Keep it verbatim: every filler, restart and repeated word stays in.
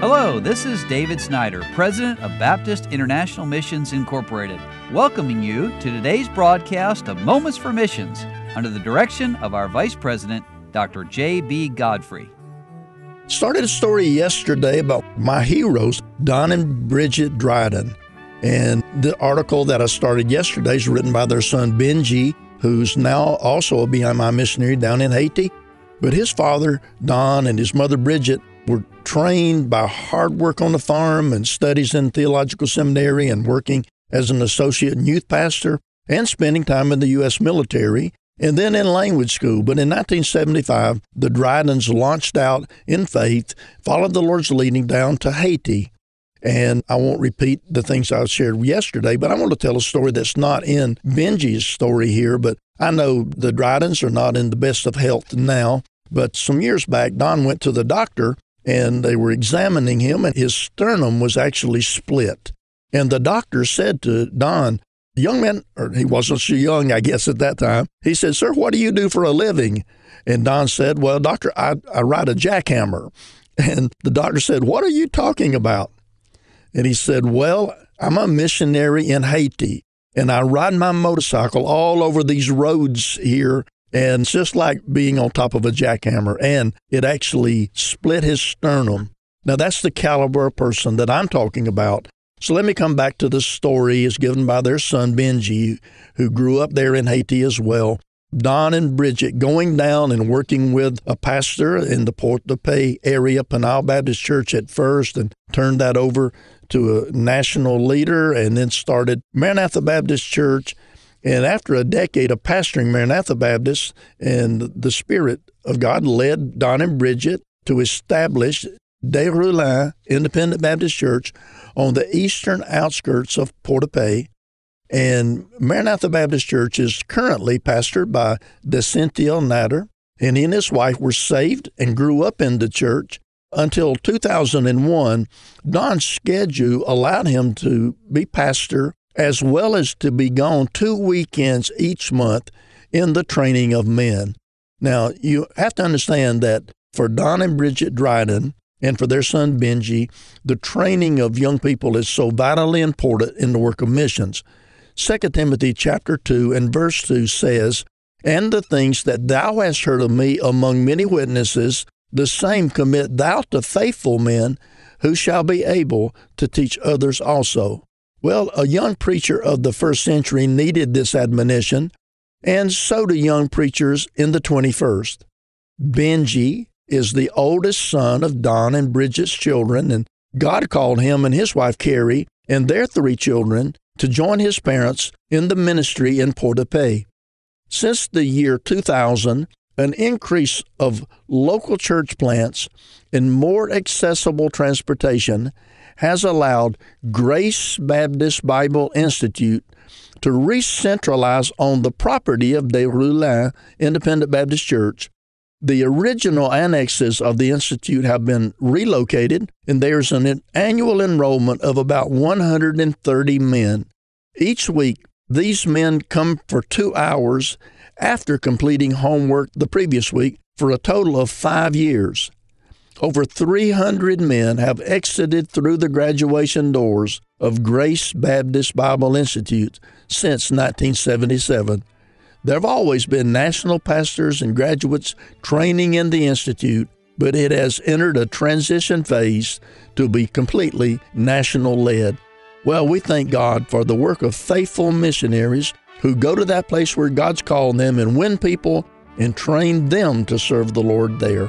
Hello, this is David Snyder, President of Baptist International Missions Incorporated, welcoming you to today's broadcast of Moments for Missions under the direction of our Vice President, Doctor J B. Godfrey. Started a story yesterday about my heroes, Don and Bridget Dryden. And the article that I started yesterday is written by their son, Benji, who's now also a B I M I missionary down in Haiti. But his father, Don, and his mother, Bridget, were trained by hard work on the farm and studies in theological seminary and working as an associate and youth pastor and spending time in the U S military and then in language school. But in nineteen seventy-five, the Drydens launched out in faith, followed the Lord's leading down to Haiti. And I won't repeat the things I shared yesterday, but I want to tell a story that's not in Benji's story here. But I know the Drydens are not in the best of health now. But some years back, Don went to the doctor and they were examining him, and his sternum was actually split. And the doctor said to Don, young man, or he wasn't so young, I guess, at that time, he said, sir, what do you do for a living? And Don said, well, doctor, I, I ride a jackhammer. And the doctor said, what are you talking about? And he said, well, I'm a missionary in Haiti, and I ride my motorcycle all over these roads here. And it's just like being on top of a jackhammer, and it actually split his sternum. Now, that's the caliber of person that I'm talking about. So let me come back to the story as given by their son, Benji, who grew up there in Haiti as well. Don and Bridget going down and working with a pastor in the Port de Paix area, Penal Baptist Church at first, and turned that over to a national leader, and then started Maranatha Baptist Church. And after a decade of pastoring Maranatha Baptist, and the Spirit of God led Don and Bridget to establish Des Roulins Independent Baptist Church on the eastern outskirts of Port-au-Prince. And Maranatha Baptist Church is currently pastored by Decentiel Nader. And he and his wife were saved and grew up in the church until two thousand one. Don's schedule allowed him to be pastor as well as to be gone two weekends each month in the training of men. Now, you have to understand that for Don and Bridget Dryden and for their son Benji, the training of young people is so vitally important in the work of missions. Second Timothy chapter two and verse two says, and the things that thou hast heard of me among many witnesses, the same commit thou to faithful men who shall be able to teach others also. Well, a young preacher of the first century needed this admonition, and so do young preachers in the twenty-first. Benji is the oldest son of Don and Bridget's children, and God called him and his wife Carrie and their three children to join his parents in the ministry in Port-au-Prince. Since the year two thousand, an increase of local church plants and more accessible transportation has allowed Grace Baptist Bible Institute to re-centralize on the property of Des Roulins Independent Baptist Church. The original annexes of the institute have been relocated, and there's an annual enrollment of about one hundred thirty men. Each week, these men come for two hours after completing homework the previous week for a total of five years. Over three hundred men have exited through the graduation doors of Grace Baptist Bible Institute since nineteen seventy-seven. There have always been national pastors and graduates training in the institute, but it has entered a transition phase to be completely national-led. Well, we thank God for the work of faithful missionaries who go to that place where God's called them and win people and train them to serve the Lord there.